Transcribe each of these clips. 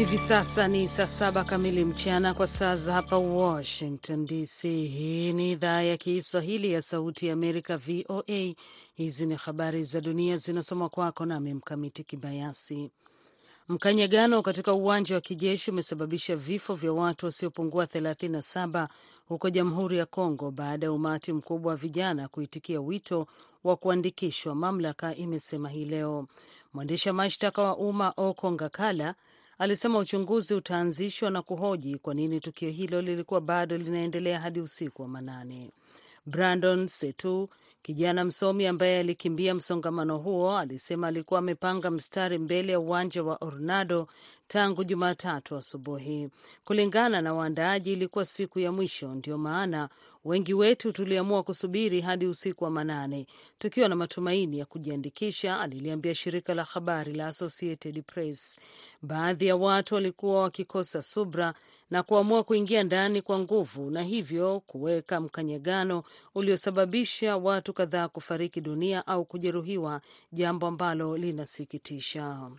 Hivi sasa ni saa 7 kamili mchana kwa saa za hapa Washington DC. Hii ni idhaa ya Kiswahili ya Sauti ya Amerika VOA. Hizi ni habari za dunia zinasoma kwako nami Mkamiti Kibayasi. Mkanyagano katika uwanja wa kijeshi umesababisha vifo vya watu wasiopungua 37 huko Jamhuri ya Kongo baada ya umati mkubwa wa vijana kuitikia wito wa kuandikishwa, mamlaka imesema hii leo. Mwendesha mashtaka wa umma Okonga Kala alisema uchunguzi utaanzishwa na kuhoji kwa nini tukio hilo lilikuwa bado linaendelea hadi usiku wa manane. Brandon Setu, kijana msomi ambaye alikimbia msongamano huo, alisema alikuwa amepanga mstari mbele ya uwanja wa Orlando tangu Jumatatu asubuhi. Kulingana na waandaaji ilikuwa siku ya mwisho, ndio maana wengi wetu tuliamua kusubiri hadi usiku wa manane tukiwa na matumaini ya kujiandikisha, aliliambia shirika la habari la Associated Press. Baadhi ya watu walikuwa wakikosa subra na kuamua kuingia ndani kwa nguvu na hivyo kuweka mkanyagano uliosababisha watu kadhaa kufariki dunia au kujeruhiwa, jambo ambalo linasikitisha.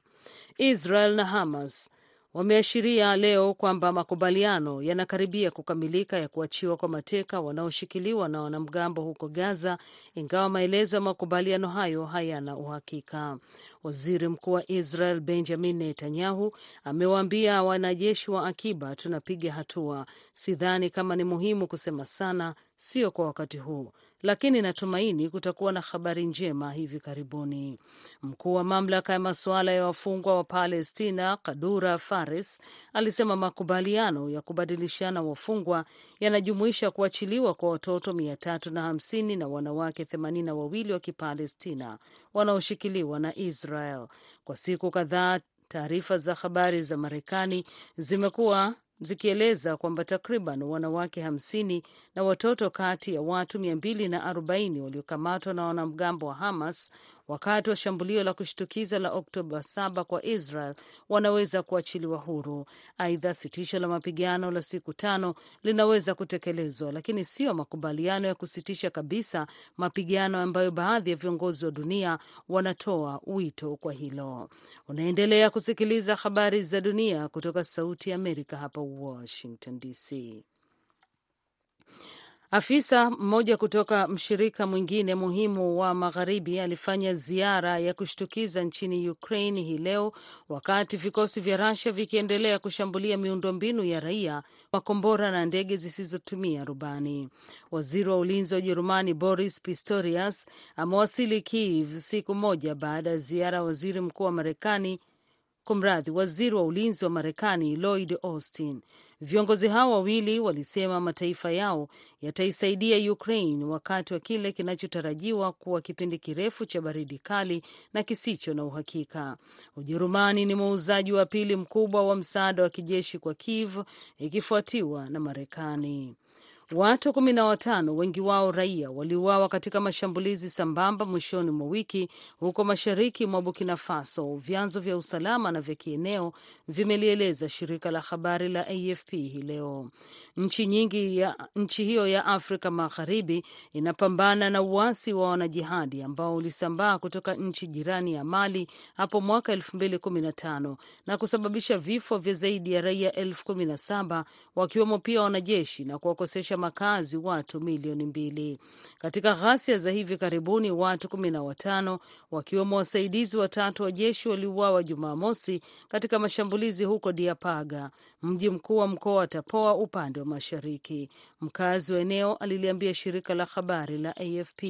Israel na Hamas wameashiria leo kwamba makubaliano yanakaribia kukamilika ya kuachiwa kwa mateka wanaoshikiliwa na wanamgambo huko Gaza, ingawa maelezo ya makubaliano hayo hayana uhakika. Waziri Mkuu wa Israel Benjamin Netanyahu amewaambia wanajeshi wa akiba, tunapiga hatua. Sidhani kama ni muhimu kusema sana, sio kwa wakati huu, lakini natumaini kutakuwa na habari njema hivi karibuni. Mkuu wa mamlaka ya masuala ya wafungwa wa Palestina Kadura Faris alisema makubaliano ya kubadilishana wafungwa yanajumuisha kuachiliwa kwa watoto 350 na wanawake 82 wa Kipalestina wanaoshikiliwa na Israel. Kwa siku kadhaa taarifa za habari za Marekani zimekuwa zikieleza kwamba takriban wanawake 50 na watoto kati ya watu 240 waliokamatwa na wanamgambo wa Hamas wakati wa shambulio la kushtukiza la Oktoba 7 kwa Israel wanaweza kuachiliwa huru. Aidha, sitisho la mapigano la siku 5 linaweza kutekelezwa, lakini sio makubaliano ya kusitisha kabisa mapigano ambayo baadhi ya viongozi wa dunia wanatoa wito kwa hilo. Unaendelea kusikiliza habari za dunia kutoka Sauti ya Amerika hapa Washington DC. Afisa mmoja kutoka mshirika mwingine muhimu wa Magharibi alifanya ziara ya kushtukiza nchini Ukraine hii leo wakati vikosi vya Russia vikiendelea kushambulia miundombinu ya raia, makombora na ndege zisizotumia rubani. Waziri wa Ulinzi wa Ujerumani Boris Pistorius amewasili Kyiv siku moja baada ya ziara ya Waziri Mkuu wa Marekani, Waziri wa Ulinzi wa Marekani Lloyd Austin. Viongozi hao wawili walisema mataifa yao yataisaidia Ukraine wakati wa kile kinachotarajiwa kuwa kipindi kirefu cha baridi kali na kisicho na uhakika. Ujerumani ni muuzaji wa pili mkubwa wa msaada wa kijeshi kwa Kyiv, ikifuatiwa na Marekani. Watu 15, wengi wao raia, waliuawa katika mashambulizi sambamba mwishoni mwa wiki huko mashariki mwa Burkina Faso, vyanzo vya usalama na vya kieneo vimelieleza shirika la habari la AFP hii leo. Nchi hiyo ya Afrika Magharibi inapambana na uasi wa wanajihadi ambao ulisambaa kutoka nchi jirani ya Mali hapo mwaka 2015 na kusababisha vifo vya zaidi ya raia 17,000 wakiwemo pia wanajeshi na kuwakosesha makazi watu 2 milioni. Katika ghasia za hivi karibuni watu 15 wakiwemo wasaidizi 3 wa jeshi waliuawa Jumamosi katika mashambulizi huko Diapaga, mji mkuu wa mkoa wa Tapoa upande wa mashariki. Mkazi wa eneo aliliambia shirika la habari la AFP.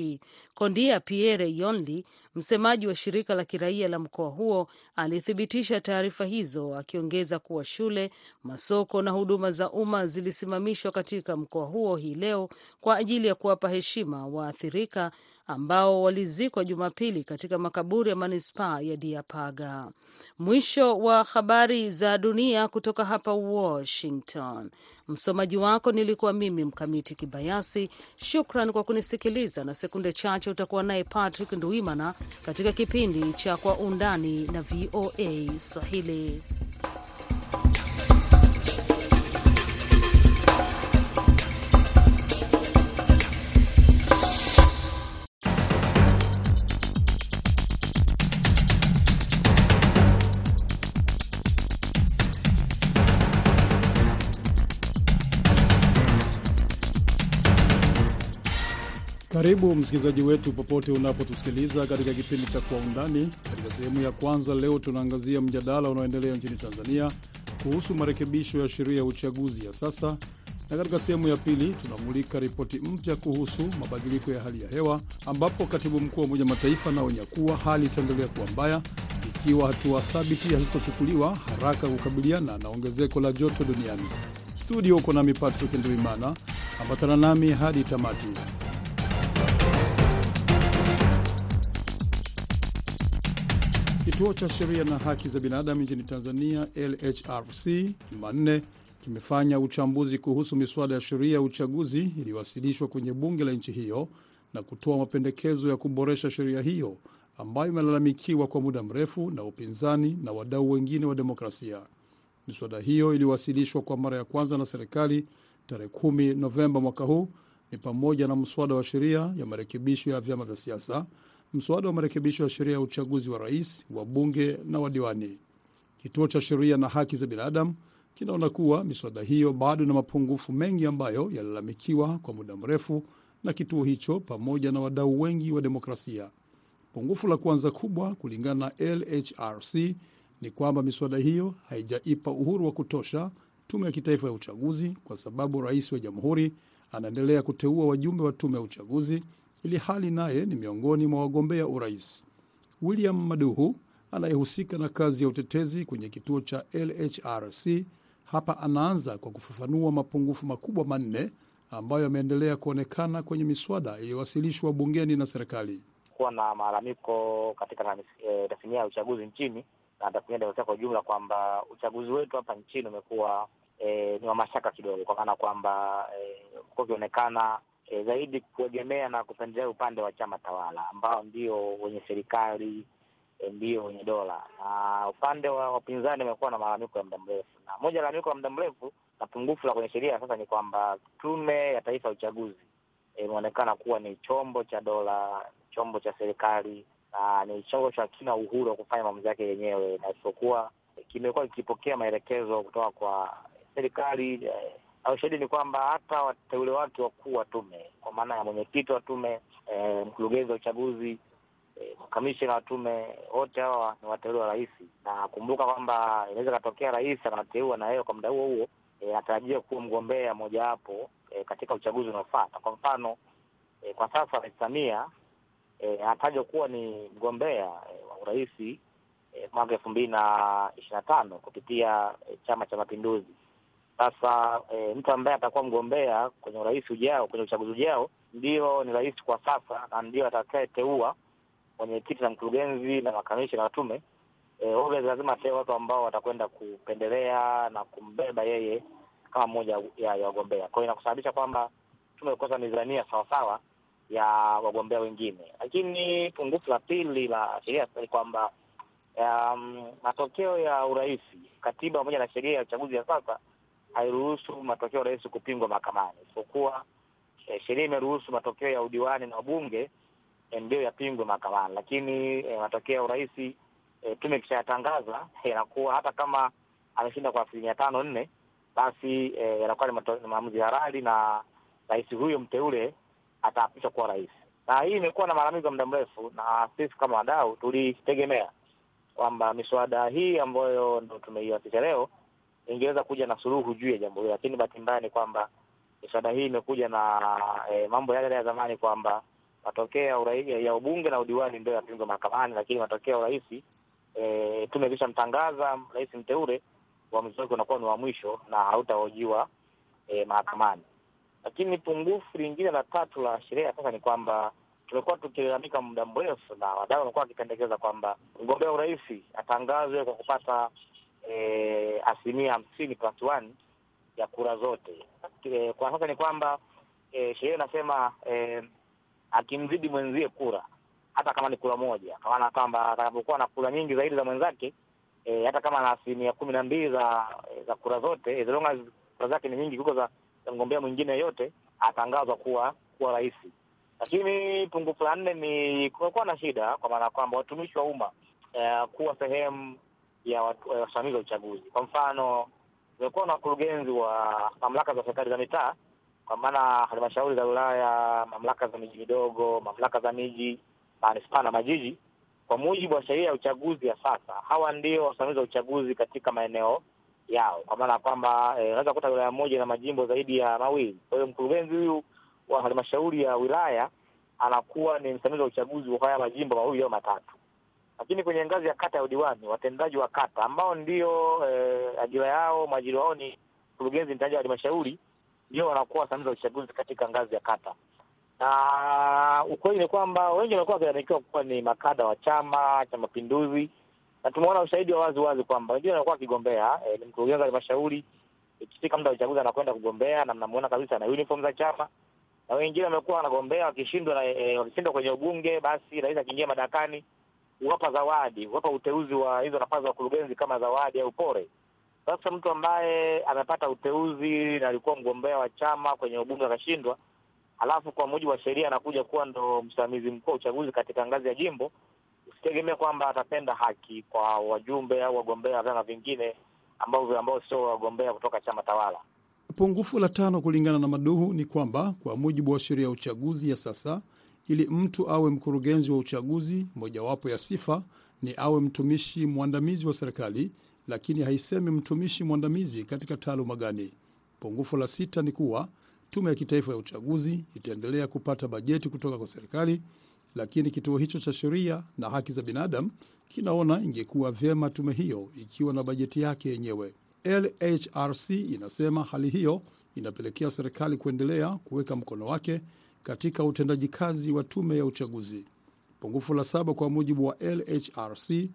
Kondia Pierre Yonli, msemaji wa shirika la kiraia la mkoa huo, alithibitisha taarifa hizo akiongeza kuwa shule, masoko na huduma za umma zilisimamishwa katika mkoa huo hii leo kwa ajili ya kuwapa heshima waathirika ambao walizikwa Jumapili katika makaburi ya manispaa ya Diapaga. Mwisho wa habari za dunia kutoka hapa Washington. Msomaji wako nilikuwa mimi Mkamiti Kibayasi. Shukrani kwa kunisikiliza, na sekunde chache utakuwa naye Patrick Nduwimana katika kipindi cha Kwa Undani na VOA Swahili. Karibu msikilizaji wetu popote unapotusikiliza katika kipindi cha Kwa Undani. Katika sehemu ya kwanza leo tunaangazia mjadala unaoendelea nchini Tanzania kuhusu marekebisho ya sheria ya uchaguzi ya sasa, na katika sehemu ya pili tunamulika ripoti mpya kuhusu mabadiliko ya hali ya hewa, ambapo Katibu Mkuu wa Umoja wa Mataifa anaonya kuwa hali itaendelea kuwa mbaya ikiwa hatua thabiti hazitochukuliwa haraka kukabiliana na ongezeko la joto duniani. Studio uko nami Patrick Nduwimana, ambatana nami hadi tamati. Kituo cha sheria na haki za binadamu nchini Tanzania LHRC Jumanne kimefanya uchambuzi kuhusu miswada ya sheria ya uchaguzi iliyowasilishwa kwenye bunge la nchi hiyo na kutoa mapendekezo ya kuboresha sheria hiyo ambayo imelalamikiwa kwa muda mrefu na upinzani na wadau wengine wa demokrasia. Miswada hiyo iliyowasilishwa kwa mara ya kwanza na serikali tarehe 10 Novemba mwaka huu ni pamoja na mswada wa sheria ya marekebisho ya vyama vya siasa, mswada wa marekebisho ya sheria ya uchaguzi wa rais, wa bunge na wa diwani. Kituo cha sheria na haki za binadamu kinaona kuwa miswada hiyo bado na mapungufu mengi ambayo yalalamikiwa kwa muda mrefu na kituo hicho pamoja na wadau wengi wa demokrasia. Pungufu la kwanza kubwa kulingana na LHRC ni kwamba miswada hiyo haijaipa uhuru wa kutosha tume ya kitaifa ya uchaguzi, kwa sababu rais wa jamhuri anaendelea kuteua wajumbe wa tume ya uchaguzi ili hali naye ni miongoni mwa wagombea urais. William Maduhu anayehusika na kazi ya utetezi kwenye kituo cha LHRC hapa anaanza kwa kufafanua mapungufu makubwa manne ambayo yameendelea kuonekana kwenye miswada iliyowasilishwa bungeni na serikali. Kuwa na malalamiko katika tasnia ya uchaguzi nchini na tasnia ya uchaguzi kwa jumla kwamba uchaguzi wetu hapa nchini umekuwa ni wa mashaka kidogo, kwa kana kwamba kuvionekana zaidi kuegemea na kupendelea upande wa chama tawala ambao ndio wenye serikali, ndio wenye dola, na upande wa upinzani umekuwa na malalamiko ya muda mrefu. Na moja ya malalamiko ya muda mrefu na pungufu la kwenye sheria sasa ni kwamba tume ya taifa ya uchaguzi inaonekana kuwa ni chombo cha dola, chombo cha serikali, na ni chombo cha kina uhuru wa kufanya maamuzi yake yenyewe, na isipokuwa kimekuwa kikipokea maelekezo kutoka kwa serikali. Au shahidi ni kwamba hata wateule wake wakuu wa tume, kwa maana ya mwenyekiti wa tume, mkurugenzi wa uchaguzi, kamishna wa tume, wote hawa ni wateule wa rais. Na kumbuka kwamba inaweza katokea rais anateua na yeye kwa muda huo huo anatarajia kuwa mgombea mmoja hapo katika uchaguzi unaofuata. Kwa mfano kwa sasa rais Samia anatajwa kuwa ni mgombea wa urais mwaka 2025 kupitia Chama cha Mapinduzi. Sasa mtu ambaye atakuwa mgombea kwenye urais ujao, kwenye uchaguzi ujao, ndio ni rais kwa sasa na ndio atakayeteua mwenyekiti na mkurugenzi na makamishna na tume. Obviously lazima ateue watu ambao watakwenda kupendelea na kumbeba yeye kama mmoja ya wagombea. Kwa hiyo inakusababisha kwamba tumekosa mizania sawa sawa ya wagombea wengine. Lakini pungufu la pili la sheria ni kwamba matokeo ya urais, katiba pamoja na sheria ya uchaguzi ya sasa hairuhusu matokeo ya rais kupingwa mahakamani, isipokuwa sheria imeruhusu matokeo ya udiwani na bunge ndio yapingwe mahakamani. Lakini matokeo ya rais tume ikishatangaza inakuwa hata kama ameshinda kwa 5.4% basi yanakuwa ni maamuzi halali na rais huyo mteule ataapishwa kuwa rais. Na hii imekuwa na malalamiko ya muda mrefu, na sisi kama wadau tulitegemea kwamba miswada hii ambayo ndio tumeiwasilisha leo ingeweza kuja na suluhu juu ya jambo hilo, lakini bahati mbaya ni kwamba miswada hii imekuja na mambo yale ya zamani kwamba matokeo ya urais ya ubunge na udiwani ndio yapingwe mahakamani, lakini matokeo ya rais tumekisha mtangaza rais mteule, uamuzi wake unakuwa ni wa mwisho na hautahojiwa mahakamani. Lakini pungufu lingine la tatu la sheria sasa ni kwamba tulikuwa tukilalamika muda mrefu na wadau walikuwa wakipendekeza kwamba mgombea urais atangazwe kwa kupata 50% ya kura zote. Kwa sasa ni kwamba sheria inasema akimzidi mwenzie kura, hata kama ni kura moja, kama na kwamba atakapokuwa na kura nyingi zaidi za mwenzake, hata kama ana 12% za kura zote, as long as kura zake ni nyingi kuliko za mgombea mwingine yote, atangazwa kuwa rais. Lakini pungufu la 4 ni kulikuwa na shida kwa maana kwamba watumishi wa umma kuwa sehemu ya wasimamizi wa uchaguzi. Kwa mfano, kulikuwa na wakurugenzi wa mamlaka za serikali za mitaa kwa maana halmashauri za wilaya, mamlaka za miji midogo, mamlaka za miji, manispaa na majiji, kwa mujibu wa sheria ya uchaguzi ya sasa, hawa ndio wasimamizi wa uchaguzi katika maeneo yao. Kwa maana kwamba unaweza kuta wilaya moja na majimbo zaidi ya mawili. Kwa hiyo mkurugenzi huyu wa halmashauri ya wilaya anakuwa ni msimamizi wa uchaguzi wa haya majimbo mawili au matatu. Lakini kwenye ngazi ya kata ya udiwani, watendaji wa kata ambao ndio ajira yao, majira yao ni mkurugenzi mtendaji wa halmashauri, ndio wanakuwa wasimamizi wa uchaguzi katika ngazi ya kata. Na ukweli ni kwamba wengi wanakuwa wakiandikwa kuwa ni makada wa Chama cha Mapinduzi, na tumeona ushahidi wa wazi kwamba wengine wanakuwa kigombea ni mkurugenzi wa halmashauri, ikifika muda wa uchaguzi anakwenda kugombea na mnamuona kabisa na uniform za chama. Na wengine wamekuwa wanagombea wakishindwa na wakishindwa kwenye ubunge, basi rais akiingia madarakani huwapa zawadi, huwapa uteuzi wa hizo nafasi za kurugenzi kama zawadi au pore. Sasa mtu ambaye amepata uteuzi na alikuwa mgombea wa chama kwenye ubunge akashindwa, alafu kwa mujibu wa sheria anakuja kuwa ndo msimamizi mkuu wa uchaguzi katika ngazi ya jimbo, usitegemee kwamba atatenda haki kwa wajumbe au wagombea na vingine ambao sio wagombea kutoka chama tawala. Pungufu la tano kulingana na Maduhu ni kwamba kwa mujibu wa sheria ya uchaguzi ya sasa, ili mtu awe mkurugenzi wa uchaguzi, mojawapo ya sifa ni awe mtumishi mwandamizi wa serikali, lakini haisemi mtumishi mwandamizi katika taaluma gani. Pungufu la sita ni kuwa Tume ya Kitaifa ya Uchaguzi itaendelea kupata bajeti kutoka kwa serikali, lakini kituo hicho cha sheria na haki za binadamu kinaona ingekuwa vyema tume hiyo ikiwa na bajeti yake yenyewe. LHRC inasema hali hiyo inapelekea serikali kuendelea kuweka mkono wake katika utendaji kazi wa tume ya uchaguzi. Pungufu la saba kwa mujibu wa LHRC,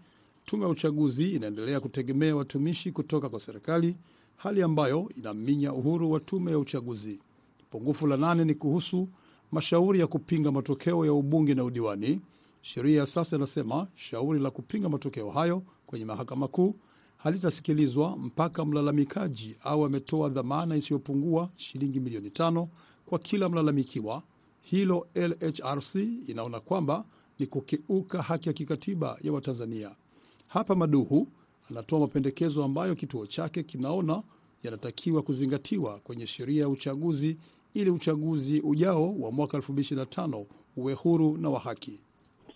tume ya uchaguzi inaendelea kutegemea watumishi kutoka kwa serikali, hali ambayo inaminya uhuru wa tume ya uchaguzi. Pungufu la nane ni kuhusu mashauri ya kupinga matokeo ya ubunge na udiwani. Sheria sasa inasema shauri la kupinga matokeo hayo kwenye mahakama kuu halitasikilizwa mpaka mlalamikaji au ametoa dhamana isiyopungua $5 milioni kwa kila mlalamikiwa. Hilo LHRC inaona kwamba ni kukiuka haki ya kikatiba ya Watanzania. Hapa Maduhu anatoa mapendekezo ambayo kituo chake kinaona yanatakiwa kuzingatiwa kwenye sheria ya uchaguzi ili uchaguzi ujao wa mwaka 2025 uwe huru na wa haki.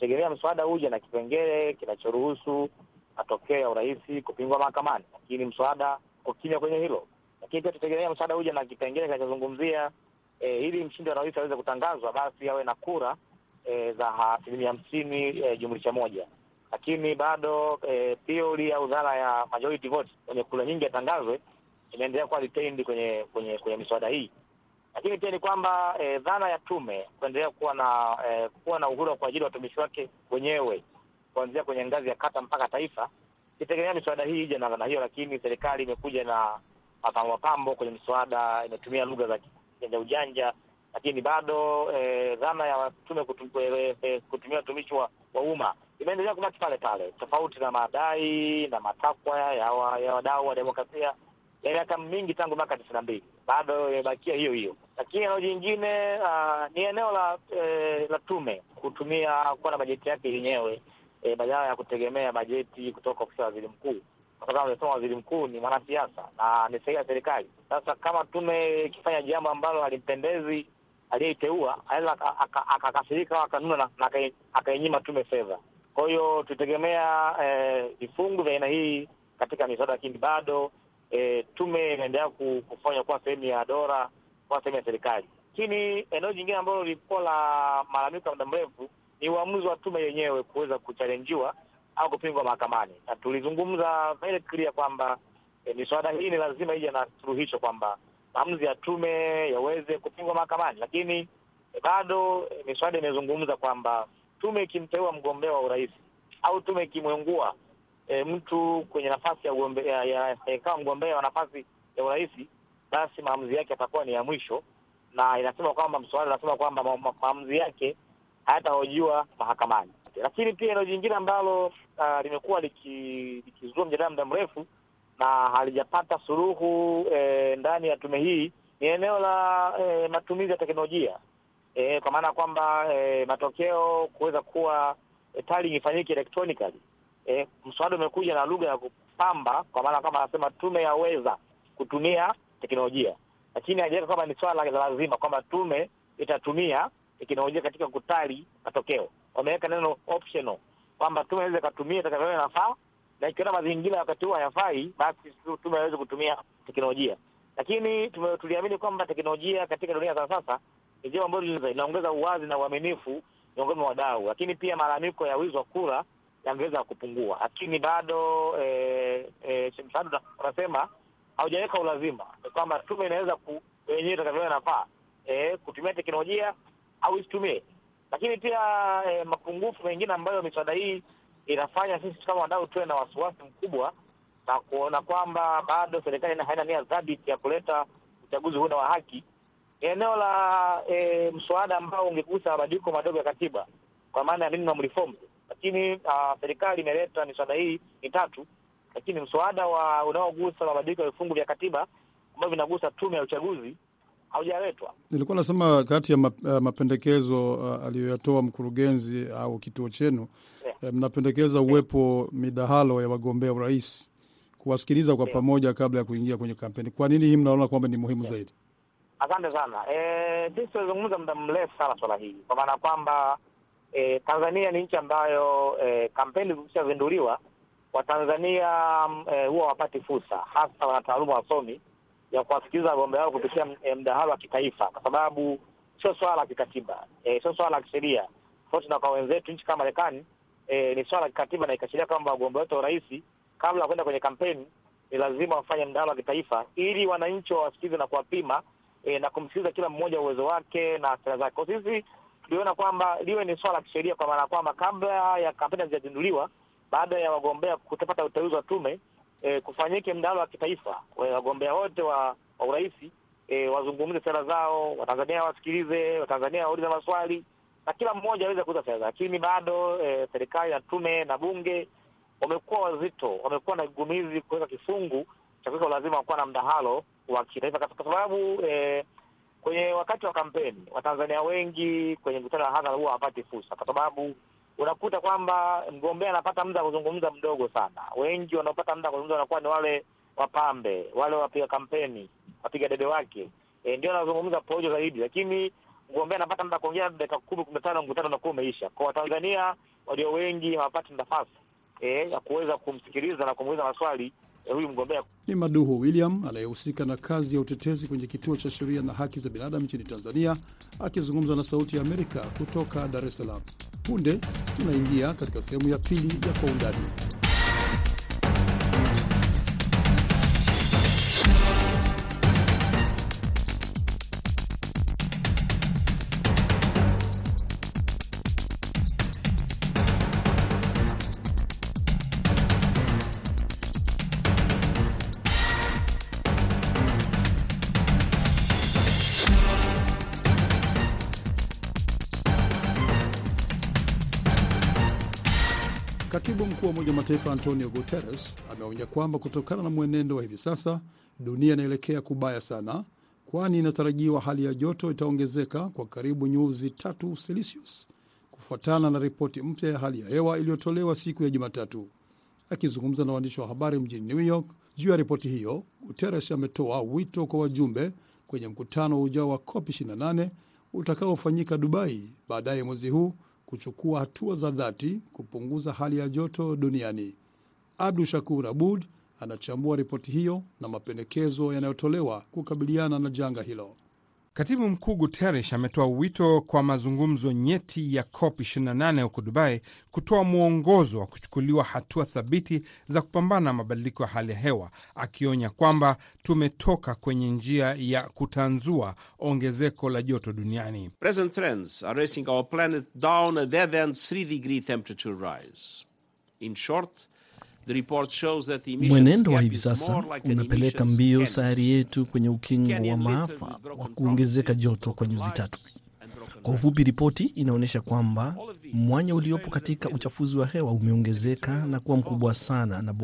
Tegemea mswada uje na kipengele kinachoruhusu matokeo ya urais kupingwa mahakamani, lakini mswada ukimya kwenye hilo. Lakini pia tutegemea mswada uje na kipengele kinachozungumzia ili mshindi wa rais aweze kutangazwa, basi yawe na kura za 50% jumlisha moja. Lakini bado theory au dhana ya majority vote kwenye kura nyingi yatangazwe inaendelea kuwa retained kwenye miswada hii. Lakini pia ni kwamba dhana ya tume kuendelea kuwa na uhuru kwa ajili ya watumishi wake wenyewe kuanzia kwenye ngazi ya kata mpaka taifa. Kitegemea miswada hii ije na dhana hiyo, lakini serikali imekuja na mapambo kwenye miswada, imetumia lugha za ujanja, lakini bado dhana ya tume kutumia watumishi wa umma imeendelea kubaki pale pale, tofauti na madai na matakwa ya wadau wa demokrasia miaka mingi tangu mwaka 92. Bado imebakia hiyo hiyo. Lakini eneo jingine ni eneo la tume kutumia kwa na bajeti yake yenyewe badala ya kutegemea bajeti kutoka ofisi ya waziri mkuu. Kwa sababu waziri mkuu ni mwanasiasa na ni sehemu ya serikali. Sasa kama tume ikifanya jambo ambalo halimpendezi aliyeteua, anaweza akakasirika akanuna na akainyima tume fedha. Kwa hiyo tutegemea vifungu vya aina hii katika miswada, lakini bado tume inaendelea kufanya kwa sehemu ya dola, kwa sehemu ya serikali. Lakini eneo jingine ambalo lilikuwa la malalamiko muda mrefu ni uamuzi wa tume yenyewe kuweza kuchallengewa au kupingwa mahakamani. Na tulizungumza very clear kwamba miswada hii ni lazima ije na suluhisho kwamba maamuzi ya tume yaweze kupingwa mahakamani. Lakini bado miswada imezungumza kwamba tume ikimteua mgombea wa urais au tume ikimwengua mtu kwenye nafasi ya ugombea kama mgombea wa nafasi ya urais, basi maamuzi yake yatakuwa ni ya mwisho, na inasema kwamba mswada unasema kwamba maamuzi yake hayatahojiwa mahakamani. Lakini pia eneo jingine ambalo limekuwa likizua mjadala muda mrefu na halijapata suluhu ndani ya tume hii ni eneo la matumizi ya teknolojia. Kwa maana kwamba matokeo kuweza kuwa tallying ifanyike electronically. Mswada umekuja na lugha ya kupamba, kwa maana kama anasema tume yaweza kutumia teknolojia. lakini hajaweka kwamba ni swala lazima kwamba tume itatumia ikinaoje katika kutali matokeo. Wameweka neno optional kwamba tume inaweza kutumia itakayoona nafaa, na ikiona mazingira wakati huo hayafai basi tume inaweza kutumia teknolojia. Lakini tuliamini kwamba teknolojia katika dunia ya sasa ni jambo ambalo inaongeza uwazi na uaminifu miongoni mwa wadau, lakini pia malalamiko ya wizi wa kura yangeweza kupungua. Lakini bado Chimsadu anasema haujaweka ulazima kwamba tume inaweza wenyewe itakayoona nafaa kutumia teknolojia au isitumie. Lakini pia mapungufu mengine ambayo miswada hii inafanya sisi kama wadau tuwe na wasiwasi mkubwa na kuona kwamba bado serikali haina nia thabiti ya kuleta uchaguzi huru wa haki. Eneo la mswada ambao ungegusa mabadiliko madogo ya katiba kwa maana ya minimum reform, lakini serikali imeleta miswada hii mitatu, lakini mswada wa unaogusa mabadiliko ya vifungu vya katiba ambao vinagusa tume ya uchaguzi haujaletwa. Nilikuwa nasema kati ya mapendekezo aliyoyatoa mkurugenzi au kituo chenu, mnapendekeza uwepo midahalo ya wagombea urais kuwasikiliza kwa pamoja kabla ya kuingia kwenye kampeni. Kwa nini hii mnaona kwamba ni muhimu zaidi? Asante sana. Sisi tunazungumza muda mrefu sana swala hili kwa maana kwamba Tanzania ni nchi ambayo kampeni zilizozinduliwa kwa Tanzania huwa hawapati fursa, hasa wanataaluma wasomi, ya kuwasikiliza wagombea wao kupitia mdahalo wa kitaifa, kwa sababu sio swala la kikatiba, sio swala la kisheria. Sisi na kwa wenzetu nchi kama Marekani ni swala la kikatiba na ikashiria kwamba wagombea wote wa rais kabla kwenda kwenye kampeni ni lazima wafanye mdahalo wa kitaifa ili wananchi wasikilize na kuwapima na kumsikiliza kila mmoja uwezo wake na sera zake. Sisi tuliona kwamba liwe ni swala la kisheria kwa maana kwamba kabla ya kampeni zizinduliwa, baada ya wagombea kutapata uteuzi wa tume, kufanyike mdahalo wa kitaifa wagombea wote wa urais wazungumzie sera zao, Watanzania wasikilize, Watanzania waulize maswali na kila mmoja aweze kutoa sera. Lakini bado serikali na tume na bunge wamekuwa wazito, wamekuwa na gumizi kuweka kifungu cha kwamba lazima kuwa na mdahalo wa kitaifa, kwa sababu kwenye wakati wa kampeni Watanzania wengi kwenye mkutano wa hadhara huwa hawapati fursa, kwa sababu unakuta kwamba mgombea anapata muda kuzungumza mdogo sana. Wengi wanaopata muda kuzungumza wanakuwa ni wale wapambe, wale wapiga kampeni, wapiga debe wake ndio wanazungumza pojo zaidi, lakini mgombea anapata muda kuongea dakika 10-15 mkutano unakuwa umeisha. Kwa Tanzania walio wengi hawapati nafasi ya kuweza kumsikiliza na kumuuliza maswali huyu mgombea. Ni Maduhu William anayehusika na kazi ya utetezi kwenye Kituo cha Sheria na Haki za Binadamu nchini Tanzania akizungumza na Sauti ya Amerika kutoka Dar es Salaam. Punde tunaingia katika sehemu ya pili ya Kwa Undani. Katibu mkuu wa Umoja wa Mataifa Antonio Guterres ameonya kwamba kutokana na mwenendo wa hivi sasa dunia inaelekea kubaya sana, kwani inatarajiwa hali ya joto itaongezeka kwa karibu nyuzi 3 Celsius kufuatana na ripoti mpya ya hali ya hewa iliyotolewa siku ya Jumatatu. Akizungumza na waandishi wa habari mjini New York juu ya ripoti hiyo, Guterres ametoa wito kwa wajumbe kwenye mkutano ujao wa COP28 utakaofanyika Dubai baadaye mwezi huu kuchukua hatua za dhati kupunguza hali ya joto duniani. Abdushakur Aboud anachambua ripoti hiyo na mapendekezo yanayotolewa kukabiliana na janga hilo. Katibu Mkuu Guterres ametoa wito kwa mazungumzo nyeti ya COP28 huko Dubai kutoa mwongozo wa kuchukuliwa hatua thabiti za kupambana na mabadiliko ya hali ya hewa, akionya kwamba tumetoka kwenye njia ya kutanzua ongezeko la joto duniani. Present trends are racing our planet down a dead end 3-degree temperature rise. In short, mwenendo wa hivi sasa unapeleka mbio sayari yetu kwenye ukingo wa maafa wa kuongezeka joto kwa nyuzi 3. Kwa ufupi, ripoti inaonyesha kwamba mwanya uliopo katika uchafuzi wa hewa umeongezeka na kuwa mkubwa sana, na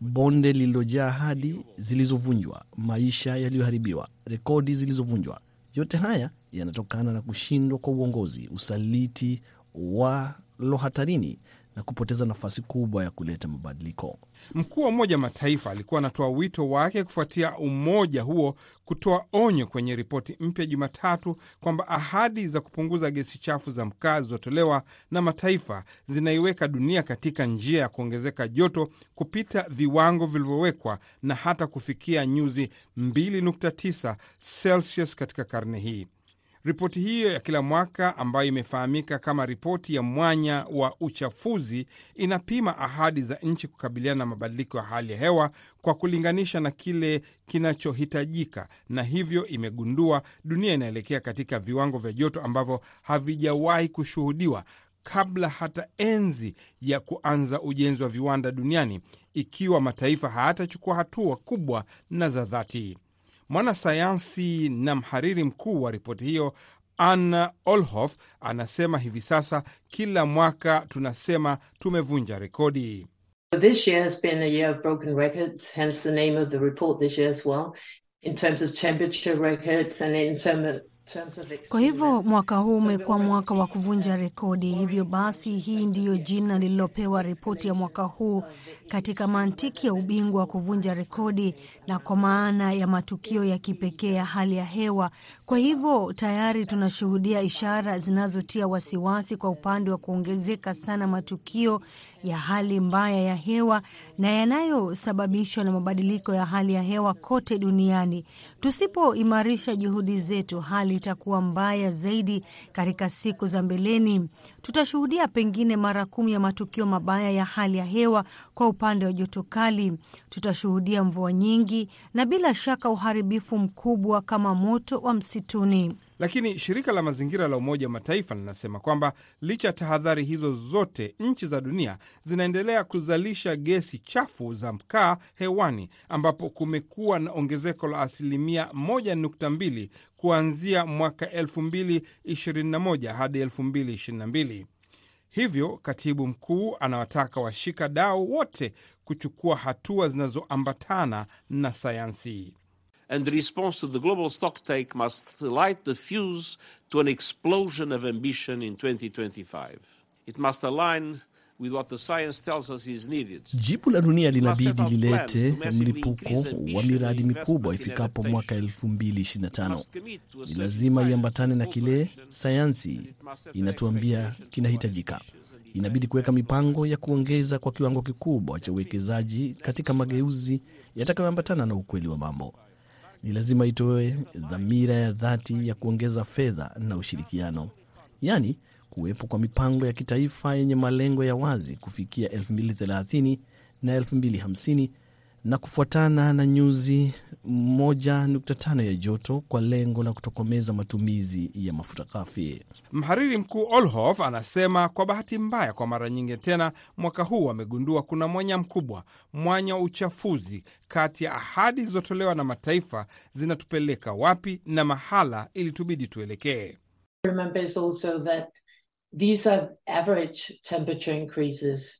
bonde lililojaa hadi zilizovunjwa, maisha yaliyoharibiwa, rekodi zilizovunjwa. Yote haya yanatokana na kushindwa kwa uongozi, usaliti wa lo hatarini na kupoteza nafasi kubwa ya kuleta mabadiliko. Mkuu wa Umoja Mataifa alikuwa anatoa wito wake kufuatia umoja huo kutoa onyo kwenye ripoti mpya Jumatatu kwamba ahadi za kupunguza gesi chafu za mkaa zilizotolewa na mataifa zinaiweka dunia katika njia ya kuongezeka joto kupita viwango vilivyowekwa na hata kufikia nyuzi 2.9 Celsius katika karne hii. Ripoti hiyo ya kila mwaka ambayo imefahamika kama ripoti ya mwanya wa uchafuzi inapima ahadi za nchi kukabiliana na mabadiliko ya hali ya hewa kwa kulinganisha na kile kinachohitajika, na hivyo imegundua dunia inaelekea katika viwango vya joto ambavyo havijawahi kushuhudiwa kabla hata enzi ya kuanza ujenzi wa viwanda duniani ikiwa mataifa hayatachukua hatua kubwa na za dhati. Mwanasayansi na mhariri mkuu wa ripoti hiyo An Olhof anasema hivi sasa kila mwaka tunasema tumevunja rekodi. This year has been a year of broken records, hence the name of the report this year as well, in terms of temperature records and in terms of Kwa hivyo mwaka huu umekuwa mwaka wa kuvunja rekodi, hivyo basi hii ndiyo jina lililopewa ripoti ya mwaka huu katika mantiki ya ubingwa wa kuvunja rekodi na kwa maana ya matukio ya kipekee ya hali ya hewa. Kwa hivyo tayari tunashuhudia ishara zinazotia wasiwasi kwa upande wa kuongezeka sana matukio ya hali mbaya ya hewa na yanayosababishwa na mabadiliko ya hali ya hewa kote duniani. Tusipoimarisha juhudi zetu, hali itakuwa mbaya zaidi katika siku za mbeleni. Tutashuhudia pengine mara 10 ya matukio mabaya ya hali ya hewa kwa upande wa joto kali. Tutashuhudia mvua nyingi na bila shaka uharibifu mkubwa kama moto wa msituni. Lakini shirika la mazingira la Umoja wa Mataifa linasema kwamba licha tahadhari hizo zote, nchi za dunia zinaendelea kuzalisha gesi chafu za mkaa hewani, ambapo kumekuwa na ongezeko la 1.2% kuanzia mwaka 2021 hadi 2022. Hivyo katibu mkuu anawataka washika dau wote kuchukua hatua zinazoambatana na sayansi. And the response to the global stocktake must light the fuse to an explosion of ambition in 2025. It must align with what the science tells us is needed. Jibu la dunia linabidi lilete mlipuko wa miradi mikubwa ifikapo mwaka 2025. Ni lazima iambatane na kile sayansi inatuambia kinahitajika. Inabidi kuweka mipango ya kuongeza kwa kiwango kikubwa cha uwekezaji katika mageuzi yatakayoambatana na ukweli wa mambo. Ni lazima itoe dhamira ya dhati ya kuongeza fedha na ushirikiano. Yani, kuwepo kwa mipango ya kitaifa yenye malengo ya wazi kufikia 2030 na 2050 na kufuatana na nyuzi 1.5 ya joto kwa lengo la kutokomeza matumizi ya mafuta ghafi. Mhariri mkuu Olhof anasema kwa bahati mbaya kwa mara nyingine tena mwaka huu wamegundua kuna mwanya mkubwa, mwanya wa uchafuzi kati ya ahadi zilizotolewa na mataifa zinatupeleka wapi na mahala ili tubidi tuelekee. Remember is also that these are average temperature increases.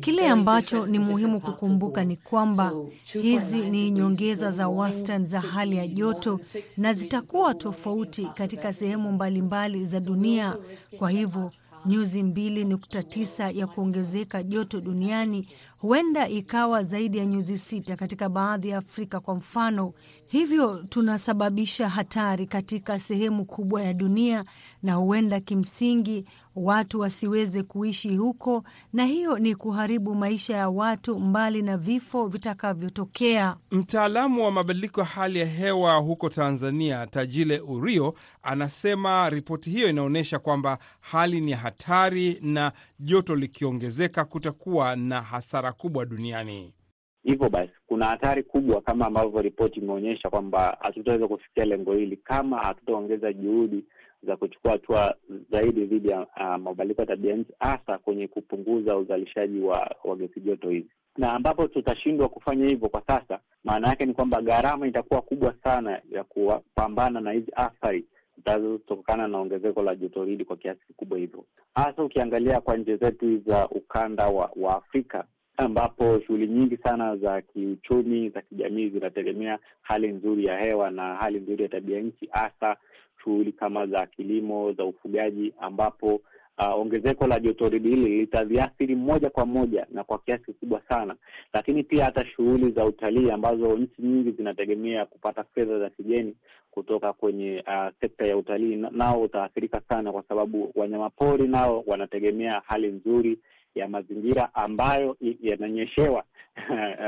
Kile ambacho ni muhimu kukumbuka ni kwamba hizi ni nyongeza za wastani za hali ya joto na zitakuwa tofauti katika sehemu mbalimbali za dunia. Kwa hivyo nyuzi 2.9 ya kuongezeka joto duniani huenda ikawa zaidi ya nyuzi 6 katika baadhi ya Afrika kwa mfano. Hivyo tunasababisha hatari katika sehemu kubwa ya dunia na huenda kimsingi watu wasiweze kuishi huko, na hiyo ni kuharibu maisha ya watu mbali na vifo vitakavyotokea. Mtaalamu wa mabadiliko hali ya hewa huko Tanzania, Tajile Urio, anasema ripoti hiyo inaonesha kwamba hali ni hatari na joto likiongezeka kutakuwa na hasara kubwa duniani. Hivyo basi kuna hatari kubwa kama ambavyo ripoti imeonyesha kwamba hatutaweza kufikia lengo hili kama hatutaongeza juhudi za kuchukua hatua zaidi dhidi ya mabadiliko ya tabianchi, hasa kwenye kupunguza uzalishaji wa gesi joto hizi. Na ambapo tutashindwa kufanya hivyo kwa sasa, maana yake ni kwamba gharama itakuwa kubwa sana ya kupambana na hizi athari zitazotokana na ongezeko la joto hili kwa kiasi kikubwa hivyo. Hasa ukiangalia kwa nchi zetu za ukanda wa Afrika, ambapo shughuli nyingi sana za kiuchumi, za kijamii zinategemea hali nzuri ya hewa na hali nzuri ya tabianchi, hasa shughuli kama za kilimo, za ufugaji, ambapo ongezeko la joto hili litaathiri moja kwa moja na kwa kiasi kikubwa sana, lakini pia hata shughuli za utalii ambazo nchi nyingi zinategemea kupata fedha za kigeni kutoka kwenye sekta ya utalii nao utaathirika sana, kwa sababu wanyamapori nao wanategemea hali nzuri ya mazingira ambayo yananyeshewa.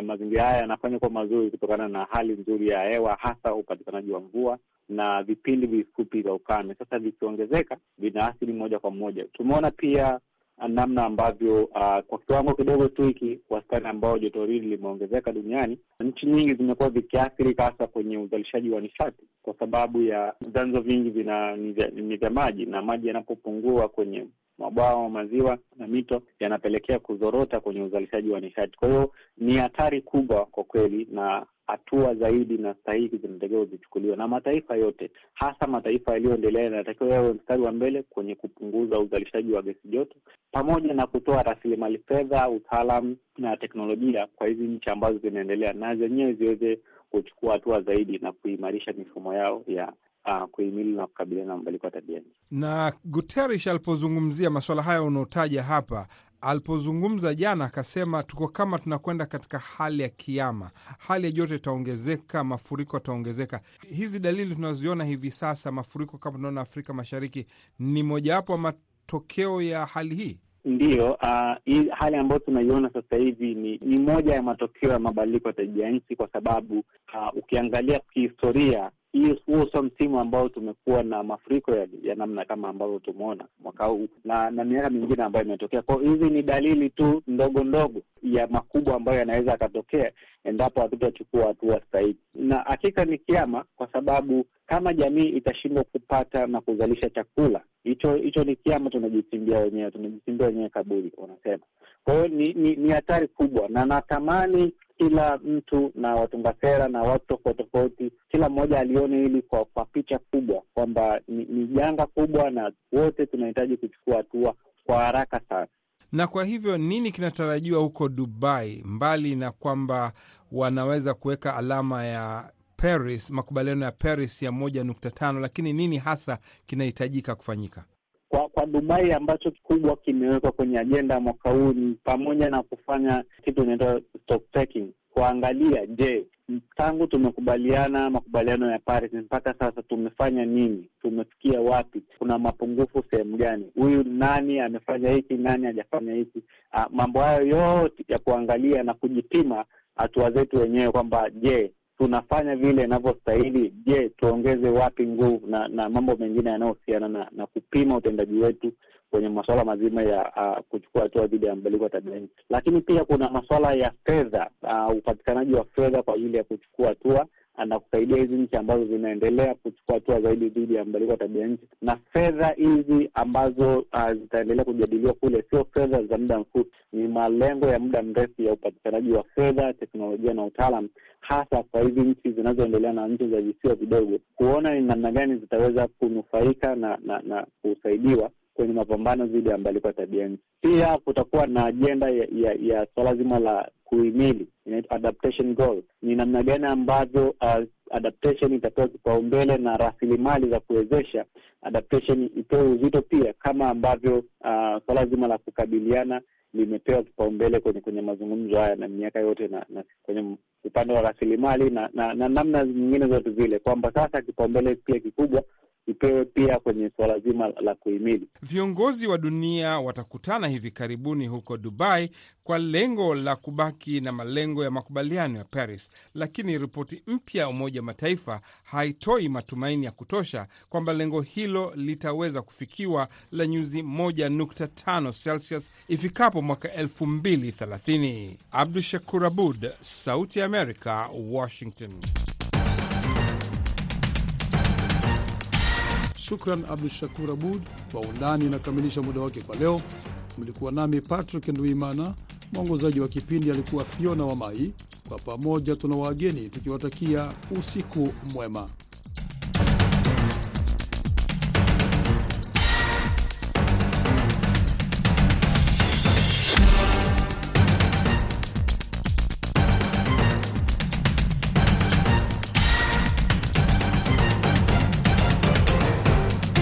Mazingira haya yanafanywa kwa mazuri kutokana na hali nzuri ya hewa, hasa upatikanaji wa mvua na vipindi vifupi vya ukame. Sasa vikiongezeka vinaathiri moja kwa moja. Tumeona pia namna ambavyo kwa kiwango kidogo tu hiki, wastani ambao joto hili limeongezeka duniani, nchi nyingi zimekuwa zikiathirika hasa kwenye uzalishaji wa nishati, kwa sababu ya vyanzo vingi vya maji, na maji yanapopungua kwenye mabwawa, maziwa na mito yanapelekea kuzorota kwenye uzalishaji wa nishati. Kwa hiyo ni hatari kubwa kwa kweli, na hatua zaidi na stahiki zinatakiwa zichukuliwe na mataifa yote, hasa mataifa yaliyoendelea yanatakiwa yawe mstari wa mbele kwenye kupunguza uzalishaji wa gesi joto, pamoja na kutoa rasilimali fedha, utaalamu na teknolojia kwa hizi nchi ambazo zinaendelea, na zenyewe ziweze kuchukua hatua zaidi na kuimarisha mifumo yao ya kuhimili na kukabiliana na mabadiliko ya tabia. Na Guterres alipozungumzia masuala haya unaotaja hapa, alipozungumza jana akasema tuko kama tunakwenda katika hali ya kiyama. Hali ya joto itaongezeka, mafuriko yataongezeka. Hizi dalili tunazoziona hivi sasa, mafuriko kama tunaona Afrika Mashariki, ni mojawapo ya matokeo ya hali hii. Ndio, hii hali ambayo tunaiona sasa hivi ni moja ya matokeo ya mabadiliko ya tabianchi, kwa sababu ukiangalia kihistoria, huo sio msimu ambao tumekuwa na mafuriko ya namna kama ambavyo tumeona mwaka huu na miaka mingine ambayo imetokea. Kwa hizi ni dalili tu ndogo ndogo ya makubwa ambayo yanaweza katokea endapo hatutachukua hatua sahihi. Na hakika ni kiama, kwa sababu kama jamii itashindwa kupata na kuzalisha chakula, hicho ni kiama tunajichimbia wenyewe kaburi, wanasema. Kwa hiyo ni hatari kubwa, na natamani kila mtu na watunga sera na watu tofauti, kila mmoja alione hili kwa picha kubwa, kwamba ni janga kubwa na wote tunahitaji kuchukua hatua kwa haraka sana. Na kwa hivyo nini kinatarajiwa huko Dubai, mbali na kwamba wanaweza kuweka alama ya Paris, makubaliano ya Paris ya 1.5, lakini nini hasa kinahitajika kufanyika? Kwa Dubai ambacho kikubwa kimewekwa kwenye agenda mwaka huu ni pamoja na kufanya kitu inaitwa stock taking, kuangalia je, tangu tumekubaliana makubaliano ya Paris mpaka sasa tumefanya nini, tumefikia wapi, kuna mapungufu sehemu gani, huyu nani amefanya hiki, nani hajafanya hiki, mambo hayo yote ya kuangalia na kujipima hatua zetu wenyewe kwamba je, tunafanya vile inavyostahili, je, tuongeze wapi nguvu na mambo mengine yanayohusiana na kupima utendaji wetu kwenye masuala mazima ya kuchukua hatua dhidi ya mabadiliko ya tabianchi. Lakini pia kuna masuala ya fedha, upatikanaji wa fedha kwa ajili ya kuchukua hatua na kusaidia hizi nchi ambazo zinaendelea kuchukua hatua zaidi dhidi ya mabadiliko ya tabianchi. Na fedha hizi ambazo zitaendelea kujadiliwa kule sio fedha za muda mfupi, ni malengo ya muda mrefu ya upatikanaji wa fedha, teknolojia na utaalamu, hasa kwa hizi nchi zinazoendelea na nchi za visiwa vidogo, kuona ni namna gani zitaweza kunufaika na kusaidiwa kwenye mapambano dhidi ya mabadiliko ya tabianchi. Pia kutakuwa na agenda ya swala zima la kuhimili, inaitwa adaptation goals. Ni namna gani ambavyo adaptation itapewa kipaumbele na rasilimali za kuwezesha adaptation ipewe uzito pia, kama ambavyo swala zima la kukabiliana limepewa kipaumbele kwenye mazungumzo haya na miaka yote na kwenye upande wa rasilimali na namna nyingine zote zile, kwamba sasa kipaumbele pia kikubwa ipewe pia kwenye swala zima la kuhimili. Viongozi wa dunia watakutana hivi karibuni huko Dubai kwa lengo la kubaki na malengo ya makubaliano ya Paris, lakini ripoti mpya ya Umoja wa Mataifa haitoi matumaini ya kutosha kwamba lengo hilo litaweza kufikiwa la nyuzi 1.5 Celsius ifikapo mwaka 2030. Abdushakur Aboud, Sauti ya Amerika, Washington. Shukran Abdushakur Aboud. Kwa Undani inakamilisha muda wake kwa leo. Mlikuwa nami Patrick Nduwimana, mwongozaji wa kipindi alikuwa Fiona Wamai. Kwa pamoja tunawaageni tukiwatakia usiku mwema.